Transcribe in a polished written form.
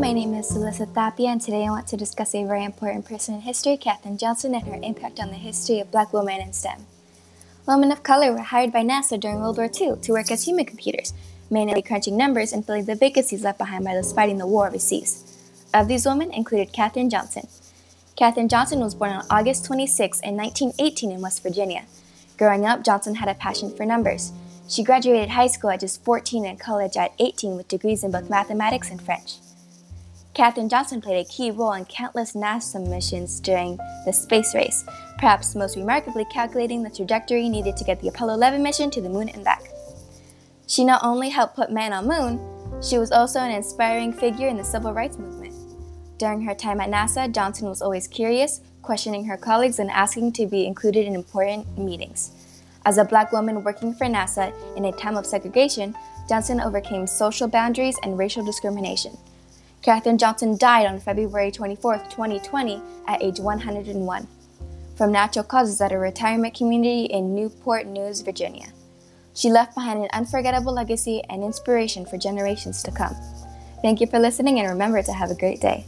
My name is Alyssa Thapia, and today I want to discuss a very important person in history, Katherine Johnson, and her impact on the history of Black women in STEM. Women of color were hired by NASA during World War II to work as human computers, manually crunching numbers and filling the vacancies left behind by those fighting the war overseas. Of these women included Katherine Johnson. Katherine Johnson was born on August 26, 1918 in West Virginia. Growing up, Johnson had a passion for numbers. She graduated high school at just 14 and college at 18 with degrees in both mathematics and French. Katherine Johnson played a key role in countless NASA missions during the space race, perhaps most remarkably calculating the trajectory needed to get the Apollo 11 mission to the moon and back. She not only helped put man on moon, she was also an inspiring figure in the civil rights movement. During her time at NASA, Johnson was always curious, questioning her colleagues and asking to be included in important meetings. As a Black woman working for NASA in a time of segregation, Johnson overcame social boundaries and racial discrimination. Katherine Johnson died on February 24, 2020 at age 101 from natural causes at a retirement community in Newport News, Virginia. She left behind an unforgettable legacy and inspiration for generations to come. Thank you for listening, and remember to have a great day.